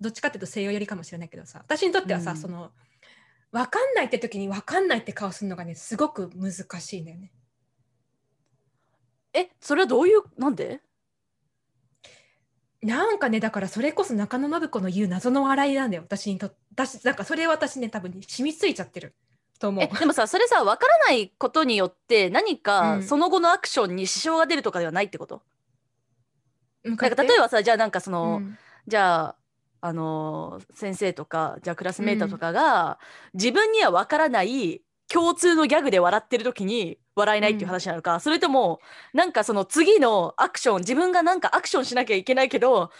どっちかっていうと西洋寄りかもしれないけどさ、私にとってはさ、うん、その分かんないって時に分かんないって顔するのがねすごく難しいんだよね、えそれはどういうなんでなんかねだからそれこそ中野信子の言う謎の笑いなんだよ私にとって、なんかそれは私ね多分染みついちゃってる人も。えでもさそれさ分からないことによって何かその後のアクションに支障が出るとかではないってこと、うん、なんか例えばさじゃあなんかその、うん、じゃああの先生とかじゃあクラスメートとかが、うん、自分には分からない共通のギャグで笑ってる時に笑えないっていう話なのか、うん、それともなんかその次のアクション自分がなんかアクションしなきゃいけないけど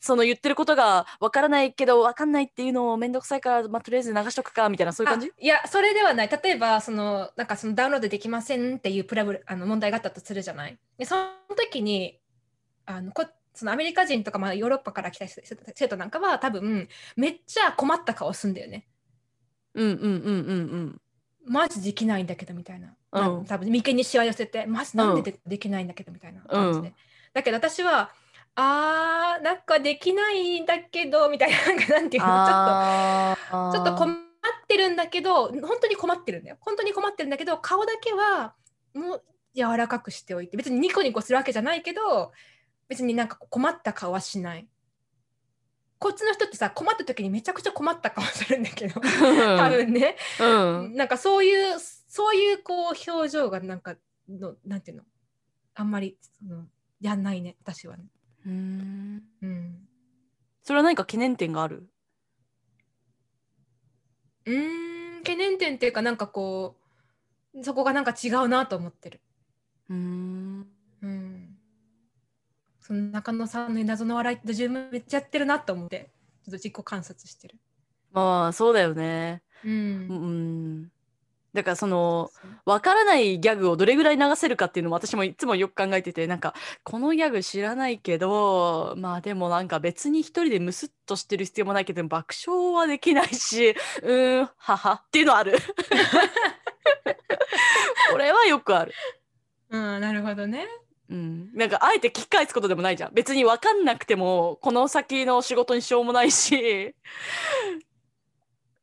その言ってることが分からないけど分かんないっていうのをめんどくさいから、まあ、とりあえず流しとくかみたいなそういう感じ？いやそれではない。例えばそのなんかそのダウンロードできませんっていうプラブあの問題があったとするじゃない。でその時にあのこそのアメリカ人とか、まあ、ヨーロッパから来た生徒なんかは多分めっちゃ困った顔するんだよね。うんうんうんうんうん。マジできないんだけどみたいな、うん、多分眉間にしわ寄せてマジなんでできないんだけどみたいな感じで、うん、だけど私はあーなんかできないんだけどみたいななんていうのちょっとちょっと困ってるんだけど本当に困ってるんだよ本当に困ってるんだけど顔だけはもう柔らかくしておいて別にニコニコするわけじゃないけど別になんか困った顔はしない。こっちの人ってさ困った時にめちゃくちゃ困った顔するんだけど多分ね、うん、なんかそういうそういうこう表情がなんかのなんていうのあんまりそのやんないね私はね。うーん、うん、それは何か懸念点がある？うーん懸念点っていうかなんかこうそこがなんか違うなと思ってる。うーん、うん、その中野さんの謎の笑いって自分めっちゃやってるなと思ってちょっと自己観察してる。まあそうだよね、うんうん、だからその分からないギャグをどれぐらい流せるかっていうのも私もいつもよく考えててなんかこのギャグ知らないけどまあでもなんか別に一人でムスッとしてる必要もないけど爆笑はできないしうーんははっていうのあるこれはよくある。うんなるほどね。うん、なんかあえて聞き返すことでもないじゃん。別に分かんなくてもこの先の仕事にしようもないし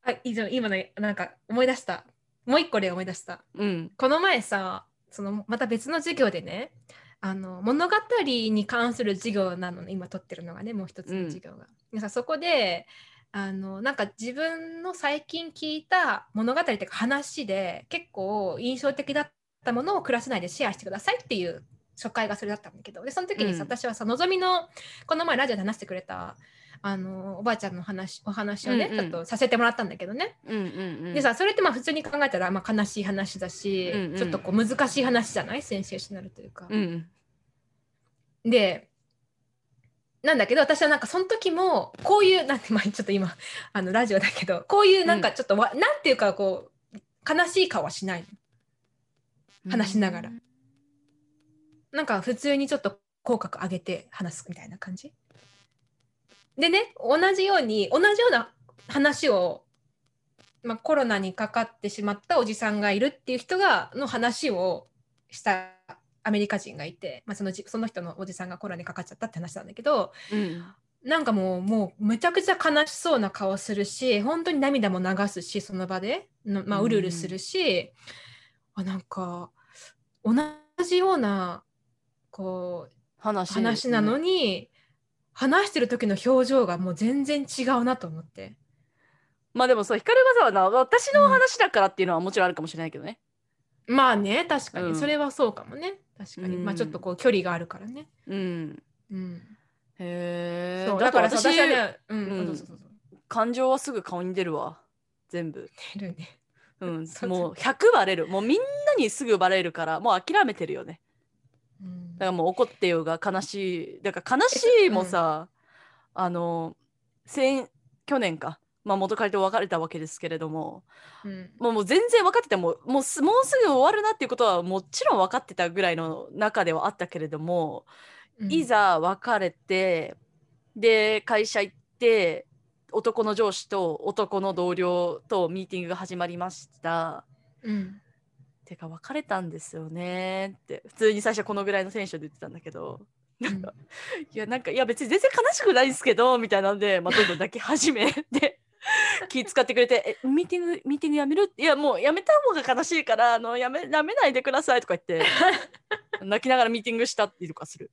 あ今のなんか思い出したもう一個例思い出した、うん、この前さそのまた別の授業でねあの物語に関する授業なの、ね、今取ってるのがねもう一つの授業が、うん、さそこであのなんか自分の最近聞いた物語っていうか話で結構印象的だったものをクラス内でシェアしてくださいっていう初回がそれだったんだけどでその時にさ、うん、私はさのぞみのこの前ラジオで話してくれたあのおばあちゃんの話お話をね、うんうん、ちょっとさせてもらったんだけどね、うんうんうん、でさそれってまあ普通に考えたら、まあ、悲しい話だし、うんうん、ちょっとこう難しい話じゃないセンセーショナルというか、うん、でなんだけど私はなんかその時もこういうなんて、まあ、ちょっと今あのラジオだけどこういうなんかちょっと、うん、なんていうかこう悲しい顔はしない話しながら、うんなんか普通にちょっと口角上げて話すみたいな感じでね同じように同じような話を、まあ、コロナにかかってしまったおじさんがいるっていう人がの話をしたアメリカ人がいて、まあ、そのじその人のおじさんがコロナにかかっちゃったって話なんだけど、うん、なんかもう、もうめちゃくちゃ悲しそうな顔するし本当に涙も流すしその場での、まあ、うるうるするし、うん、あなんか同じようなこう 話, 話なのに、うん、話してる時の表情がもう全然違うなと思ってまあでもそう光がさな私の話だからっていうのはもちろんあるかもしれないけどね、うん、まあね確かに、うん、それはそうかもね確かに、うん、まあちょっとこう距離があるからねうん、うん、へえだから私はね、うん、感情はすぐ顔に出るわ全部出るねうんもうひゃくバレるもうみんなにすぐバレるからもう諦めてるよねだからもう怒ってようが悲しいだから悲しいもさ、うん、あの先去年か、まあ、元彼と別れたわけですけれども、うん、もう、もう全然分かってたもう、もうす、もうすぐ終わるなっていうことはもちろん分かってたぐらいの中ではあったけれども、うん、いざ別れてで会社行って男の上司と男の同僚とミーティングが始まりました、うんてか別れたんですよねって普通に最初このぐらいのテンションで言ってたんだけどなんか、うん、いやなんかいや別に全然悲しくないんですけどみたいなんで、まあ、どんどん抱き始めて気使ってくれてえミーティングミーティングやめるいやもうやめた方が悲しいからあのやめ、やめないでくださいとか言って泣きながらミーティングしたっていうかする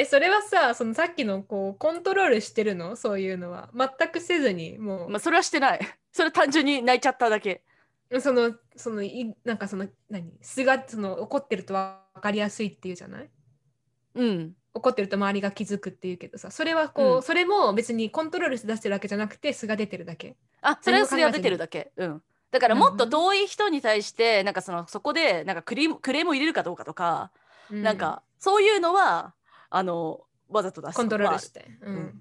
え、それはさ、そのさっきのこうコントロールしてるの？そういうのは全くせずにもう、まあ、それはしてない。それ単純に泣いちゃっただけ。そのそのいなんかその何素がその怒ってると分かりやすいっていうじゃない？うん。怒ってると周りが気づくっていうけどさ、それはこう、うん、それも別にコントロールして出してるわけじゃなくて素が出てるだけ。あ、それは素が出てるだけ。うん。だからもっと遠い人に対して、うん、なんかそのそこでなんかクレームを入れるかどうかとか、うん、なんかそういうのはあのわざと出す。コントロールして。うんうん、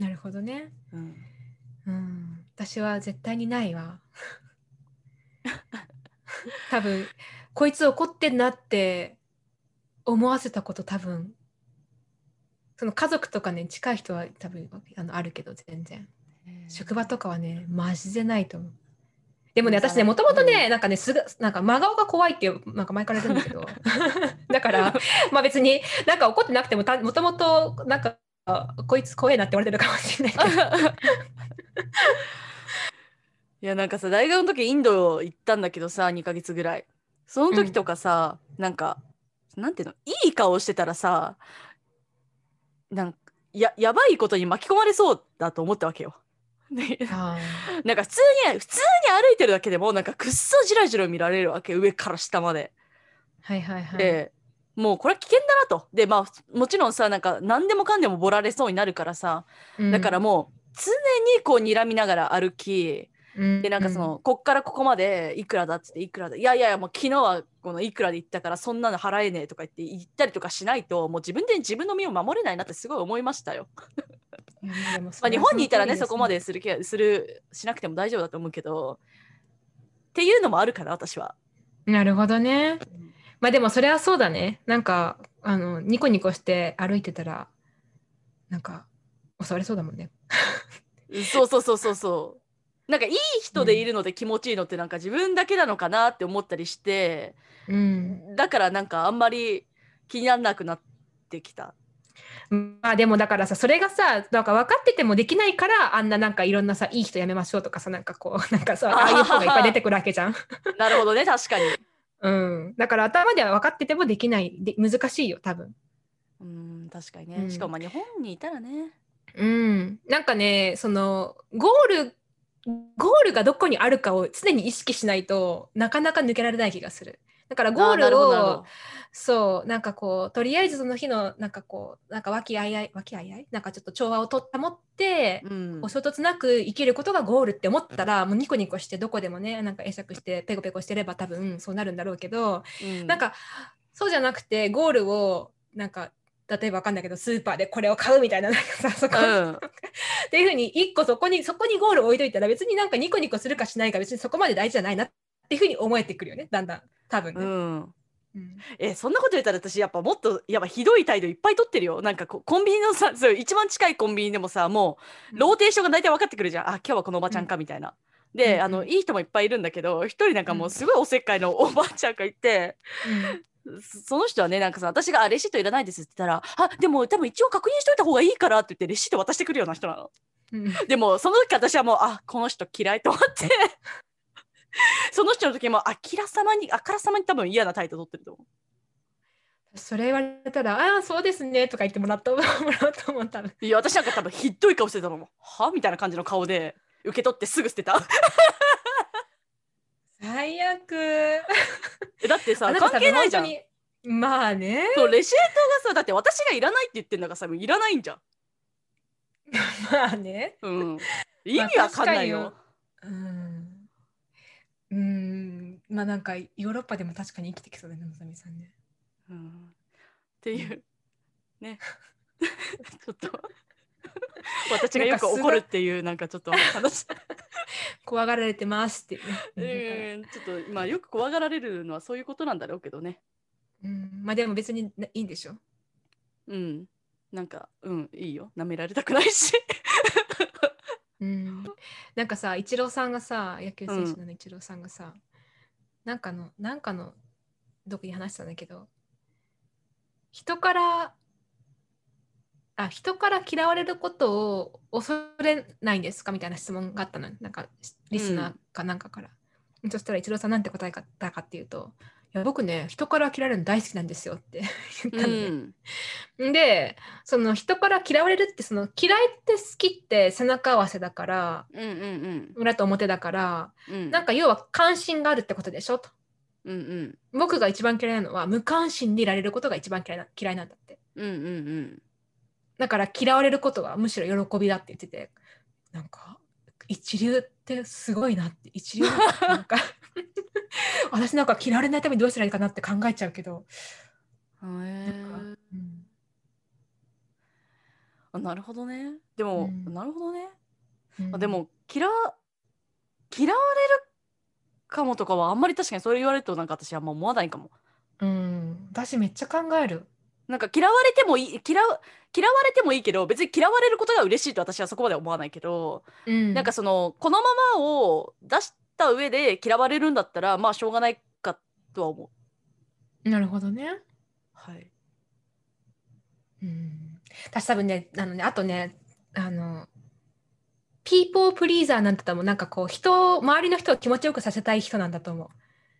なるほどね、うんうん。私は絶対にないわ。多分こいつ怒ってんなって思わせたこと多分その家族とかね近い人は多分あのあるけど全然職場とかはねマジでないと思う。でもね私ねもともとねなんかねすぐなんか真顔が怖いってなんか前から言ってるんだけどだからまあ別になんか怒ってなくてももともとなんかこいつ怖いなって言われてるかもしれないけどいやなんかさ大学の時インド行ったんだけどさにかげつぐらいその時とかさ、うん、なんかなんていうのいい顔してたらさなんか や, やばいことに巻き込まれそうだと思ったわけよなんか普通に普通に歩いてるだけでもなんかくっそじらじら見られるわけ上から下まで、はいはいはい、でもうこれは危険だなとで、まあ、もちろんさなんか何でもかんでもボラれそうになるからさ、うん、だからもう常にこう睨みながら歩きでなんかそのこっからここまでいくらだっつっていくらだいやいやもう昨日はこのいくらで行ったからそんなの払えねえとか言って言ったりとかしないともう自分で自分の身を守れないなってすごい思いましたよいやでもまあ日本にいたらねそこまでする気するしなくても大丈夫だと思うけどっていうのもあるから私は。なるほどね。まあでもそれはそうだね。なんかあのニコニコして歩いてたらなんか襲われそうだもんねそうそうそうそうそうなんかいい人でいるので気持ちいいのってなんか自分だけなのかなって思ったりして、うん、だからなんかあんまり気にならなくなってきた。まあでもだからさそれがさなんか分かっててもできないからあんななんかいろんなさいい人やめましょうとかさなんかこうなんかさああいう人がいっぱい出てくるわけじゃんなるほどね確かにうんだから頭では分かっててもできないで難しいよ多分。うん確かにね、うん、しかもまあ日本にいたらねうんなんかねそのゴールゴールがどこにあるかを常に意識しないとなかなか抜けられない気がする。だからゴールをそうなんかこうとりあえずその日のなんかこうなんか和気あいあい和気あいあいなんかちょっと調和をとったもって、うん、お衝突なく生きることがゴールって思ったらもうニコニコしてどこでもねなんか会釈してペコペコしてれば多分そうなるんだろうけど、うん、なんかそうじゃなくてゴールをなんか例えば分かんないけどスーパーでこれを買うみたい な, なんかさそこ、うん、っていうふうに一個そこにそこにゴールを置いといたら別になんかニコニコするかしないか別にそこまで大事じゃないなっていうふうに思えてくるよねだんだん多分ね、うんうん、えそんなこと言ったら私やっぱもっとやっぱひどい態度いっぱい取ってるよ。なんかこコンビニのさそう一番近いコンビニでもさもうローテーションが大体分かってくるじゃん。あ今日はこのおばちゃんかみたいな、うんで、うんうん、あのいい人もいっぱいいるんだけど一人なんかもうすごいおせっかいのおばあちゃんがいて、うん、その人はねなんかさ私があレシートいらないですって言ったらあでも多分一応確認しといた方がいいからって言ってレシート渡してくるような人なの、うん、でもその時私はもうあこの人嫌いと思ってその人の時もあからさまにあからさまに多分嫌な態度取ってると思う。それ言われたらあそうですねとか言ってもらったもらうと思ったの。いや私なんか多分ひどい顔してたのもはみたいな感じの顔で受け取ってすぐ捨てた最悪だってさ関係ないじゃん。まあねそうレシートがさだって私がいらないって言ってんだからさいらないんじゃんまあね、うん、意味わかんないよ、まあ、うんうんまあなんかヨーロッパでも確かに生きてきそうだねのぞみさんね、うん、っていうねちょっと私がよく怒るっていうなんかちょっと話怖がられてますっていう、えー、ちょっとまあよく怖がられるのはそういうことなんだろうけどね、うん、まあでも別にいいんでしょ。うんなんかうんいいよなめられたくないしうんなんかさイチローさんがさ野球選手のイチローさんがさ、うん、なんかのなんかのどこに話したんだけど人からあ人から嫌われることを恐れないんですかみたいな質問があったのなんかリスナーかなんかから、うん、そしたらイチローさんなんて答えたかっていうとや僕ね人から嫌われるの大好きなんですよって言ったんで、うん、でその人から嫌われるってその嫌いって好きって背中合わせだから、うんうんうん、裏と表だから、うん、なんか要は関心があるってことでしょと、うんうん、僕が一番嫌いなのは無関心でいられることが一番嫌いな、嫌いなんだって、うんうんうん、だから嫌われることはむしろ喜びだって言ってて、なんか一流ってすごいなって一流なんか私なんか嫌われないためにどうしたらいいかなって考えちゃうけど、へー、なんか、うん、あ、なるほどね。でも、うん、なるほどね、うん、あでも嫌、嫌われるかもとかはあんまり、確かにそれ言われるとなんか私あんま思わないかも。うん、私めっちゃ考える。なんか嫌われてもいい、嫌、嫌われてもいいけど別に嫌われることが嬉しいと私はそこまで思わないけど、うん、なんかそのこのままを出した上で嫌われるんだったらまあしょうがないかとは思う。なるほどね。はい。うん。私多分ね、あのね、あとね、あのピーポープリーザーなんて多分なんかこう人、周りの人を気持ちよくさせたい人なんだと思う。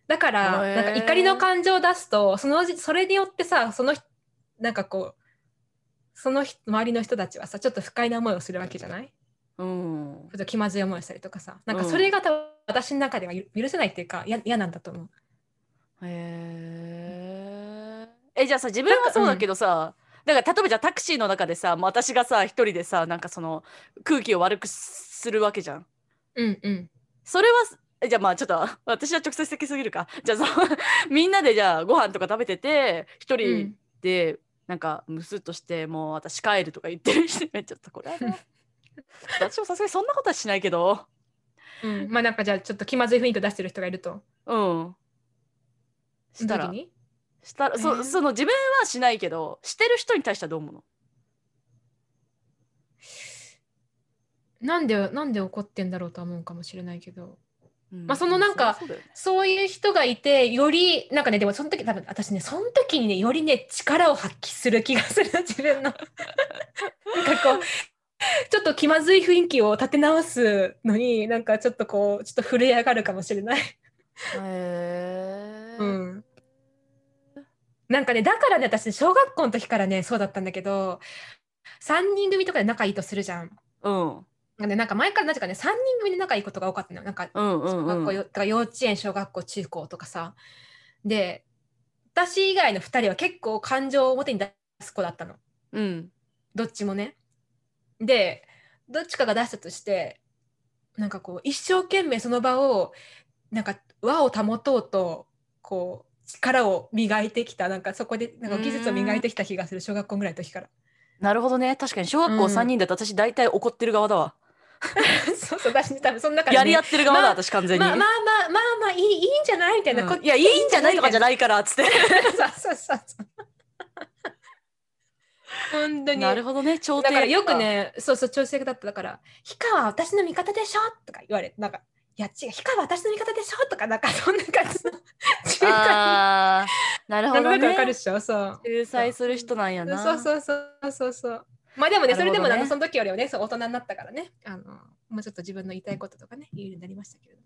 だからなんか怒りの感情を出すとそのそれによってさ、その人なんかこうその周りの人たちはさちょっと不快な思いをするわけじゃない、うん、ちょっと気まずい思いをしたりとかさ、なんかそれが多分私の中では許せないっていうか嫌なんだと思う。へえ。じゃあさ自分はそうだけどさ、だから例えばじゃあタクシーの中でさ私がさ一人でさなんかその空気を悪くするわけじゃん。うんうん。それはじゃあまあちょっと私は直接的すぎるか。じゃあみんなでじゃあご飯とか食べてて一人で、うんなんかムスッとしてもう私帰るとか言ってるしめっちゃこれはね私もさすがにそんなことはしないけど、うん、まあなんかじゃあちょっと気まずい雰囲気を出してる人がいると、うん、したらしたらそ、その自分はしないけどしてる人に対してはどう思うの？なんで、なんで怒ってんだろうとは思うかもしれないけど、まあそのなんかそう、そうだよね、そういう人がいてよりなんかね、でもその時多分私ねその時にねよりね力を発揮する気がする自分のなんかこうちょっと気まずい雰囲気を立て直すのになんかちょっとこうちょっと震え上がるかもしれない、えーうん、なんかねだからね私小学校の時からねそうだったんだけど、さんにん組とかで仲いいとするじゃん、うんなんか前から何かねさんにん組で仲いいことが多かったのよ。なんか小学校、うんうんうん、とか幼稚園小学校中高とかさ、で私以外のふたりは結構感情を表に出す子だったの、うん、どっちもね。でどっちかが出したとしてなんかこう一生懸命その場をなんか和を保とうとこう力を磨いてきた、なんかそこでなんか技術を磨いてきた気がする、小学校ぐらいの時から。なるほどね。確かに小学校さんにんだと私大体怒ってる側だわ、うんそうそう私多分その中で、ね、やり合ってる側だ、まあ、私完全にまあまあまあまあ、まあ、いい、いいんじゃないみたいな、うん、いやいいんじゃないとかじゃないからっつってそうそうそうそう本当に。なるほどね。調停だからよくねそうそう調整だった。だからヒカは私の味方でしょとか言われて、なんかいや違うヒカは私の味方でしょとかなんかそんな感じのあーなるほどね。なんかわかるっしょ。そう仲裁する人なんやな。そうそうそうそうそうまあでもね、それでもなんかその時よりはね、そう大人になったからね、あのもうちょっと自分の言いたいこととかね言うようになりましたけれども。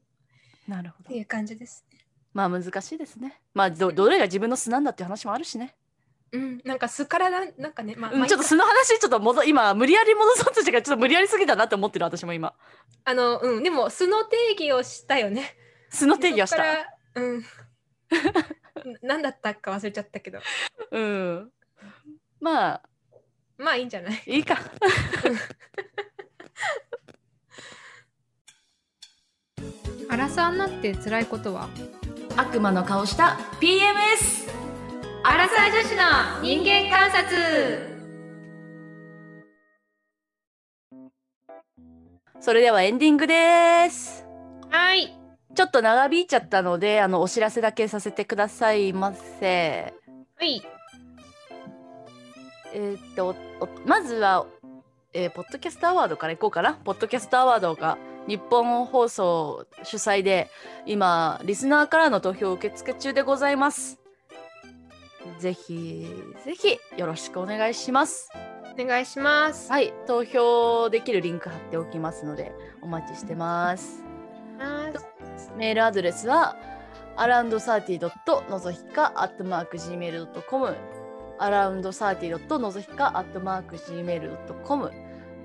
なるほどっていう感じですね。まあ難しいですね。まあ ど, どれが自分の素なんだっていう話もあるしね。うんなんか素からな、なんかね、まあうん、ちょっと素の話ちょっと戻今無理やり戻そうとしてからちょっと無理やりすぎたなって思ってる私も今。あのうんでも素の定義をしたよね。素の定義をした。うん。何だったか忘れちゃったけど。うん。まあ。まあいいんじゃない？いいかアラサーになって辛いことは悪魔の顔した ピーエムエス アラサー女子の人間観察。それではエンディングです。はい、ちょっと長引いちゃったのであのお知らせだけさせてくださいませ。はい、えー、っとまずは、えー、ポッドキャストアワードからいこうかな。ポッドキャストアワードが日本放送主催で今リスナーからの投票受付中でございます。ぜひぜひよろしくお願いします。お願いします。はい、投票できるリンク貼っておきますのでお待ちしてます。メールアドレスはアラウンドサーティードットノゾヒカアットマークジーメールドットコム アラウンドサーティードットノゾヒカアットマークジーメールドットコム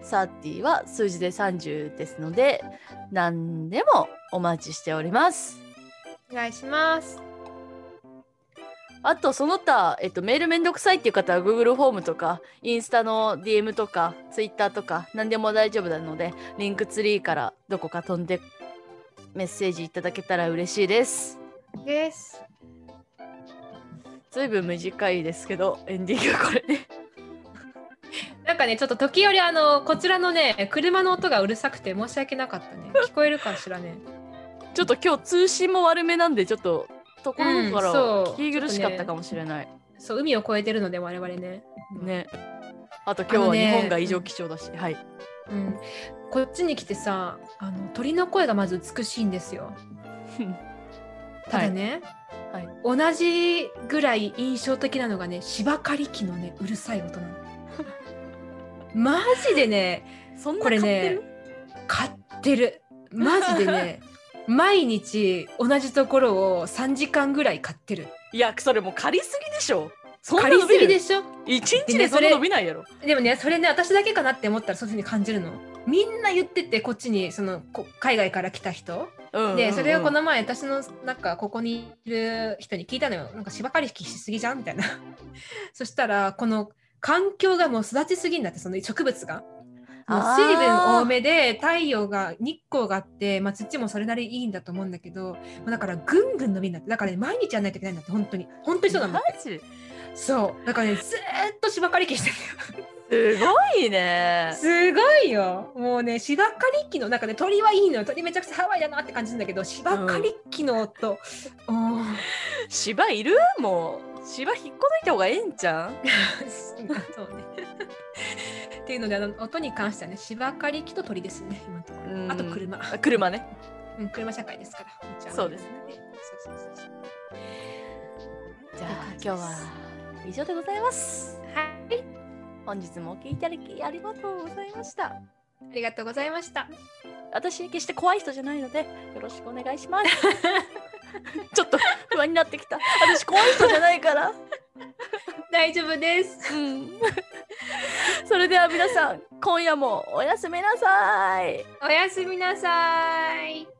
さんじゅうは数字でさんじゅうですので、何でもお待ちしております。お願いします。あとその他、えっと、メールめんどくさいっていう方は Google フォームとかインスタの ディーエム とか Twitter とか何でも大丈夫なので、リンクツリーからどこか飛んでメッセージいただけたら嬉しいですです。ずいぶん短いですけどエンディングこれねなんかね、ちょっと時折あのこちらのね車の音がうるさくて申し訳なかったね。聞こえるかしらねちょっと今日通信も悪めなんでちょっとところから聞き苦しかったかもしれない、うん、そう、ね、そう海を越えてるので我々ね、うん、ね、あと今日は日本が異常気象だし、ね、はい、うん、こっちに来てさ、あの鳥の声がまず美しいんですよただね、はいはい、同じぐらい印象的なのがね、芝刈り機のねうるさい音なのマジでねそんな買ってる？これね買ってる、マジでね毎日同じところをさんじかんぐらい買ってる。いやそれもう借りすぎでしょ。そんな伸びるでしょ。いちにちでそんな伸びないやろ。で ね, でもねそれね私だけかなって思ったらそういう風に感じるの。みんな言ってて、こっちにその海外から来た人、うんうんうん、でそれをこの前私のなんかここにいる人に聞いたのよ。なんか芝刈り機しすぎじゃんみたいなそしたらこの環境がもう育ちすぎんだって。その植物がもう水分多めで太陽が日光があって、まあ、土もそれなりいいんだと思うんだけど、だからぐんぐん伸びんだって。だから、ね、毎日やんないといけないんだって。本当に本当にそうなんだって。そうだからねずっと芝刈り機してるすごいねすごいよ。もうね芝刈り機のなんかね鳥はいいのよ。鳥めちゃくちゃハワイだなって感じるんだけど、芝刈り機の音、うん、芝いる？もう芝引っこ抜いた方がええんちゃんそうねっていうので、あの音に関してはね芝刈り機と鳥ですね今のところ。あと車車ね、うん、車社会ですから。そうですね。じゃあ今日は以上でございます。はい、本日もお聞きいただきありがとうございました。ありがとうございました。私決して怖い人じゃないのでよろしくお願いしますちょっと不安になってきた。私怖い人じゃないから大丈夫です、うん、それでは皆さん今夜もおやすみなさい。おやすみなさい。